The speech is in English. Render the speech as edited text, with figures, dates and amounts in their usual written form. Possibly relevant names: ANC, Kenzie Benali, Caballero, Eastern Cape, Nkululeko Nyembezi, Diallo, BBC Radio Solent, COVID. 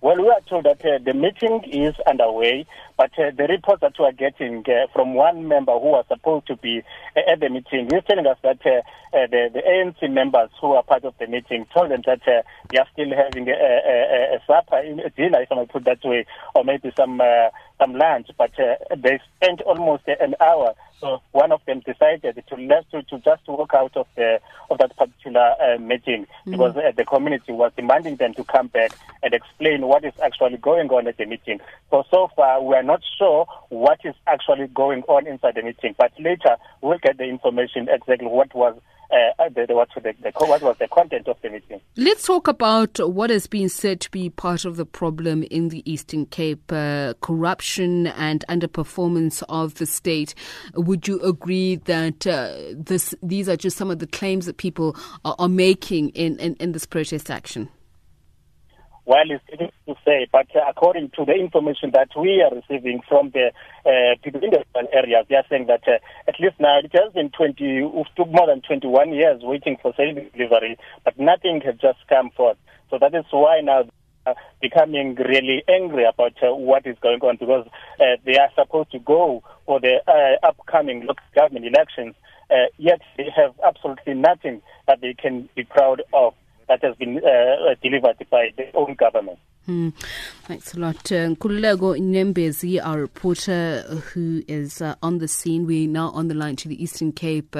Well, we are told that the meeting is underway, but the reports that we are getting from one member who was supposed to be at the meeting, he's telling us that the ANC members who are part of the meeting told them that they are still having a supper, a dinner, if I might put that way, or maybe some lunch, but they spent almost an hour. So one of them decided to just walk out of that particular meeting because the community was demanding them to come back and explain what is actually going on at the meeting. So far, we are not sure what is actually going on inside the meeting, but later we'll get the information exactly what was what was the content of the meeting. Let's talk about what has been said to be part of the problem in the Eastern Cape, corruption and underperformance of the state. Would you agree that these are just some of the claims that people are making in this protest action? Well, it's to say, but according to the information that we are receiving from the people in the areas, they are saying that at least now it has been more than 21 years waiting for service delivery, but nothing has just come forth. So that is why now they are becoming really angry about what is going on, because they are supposed to go for the upcoming local government elections, yet they have absolutely nothing that they can be proud of that has been delivered by the own government. Thanks a lot. Nkululeko Nyembezi, our reporter who is on the scene. We're now on the line to the Eastern Cape.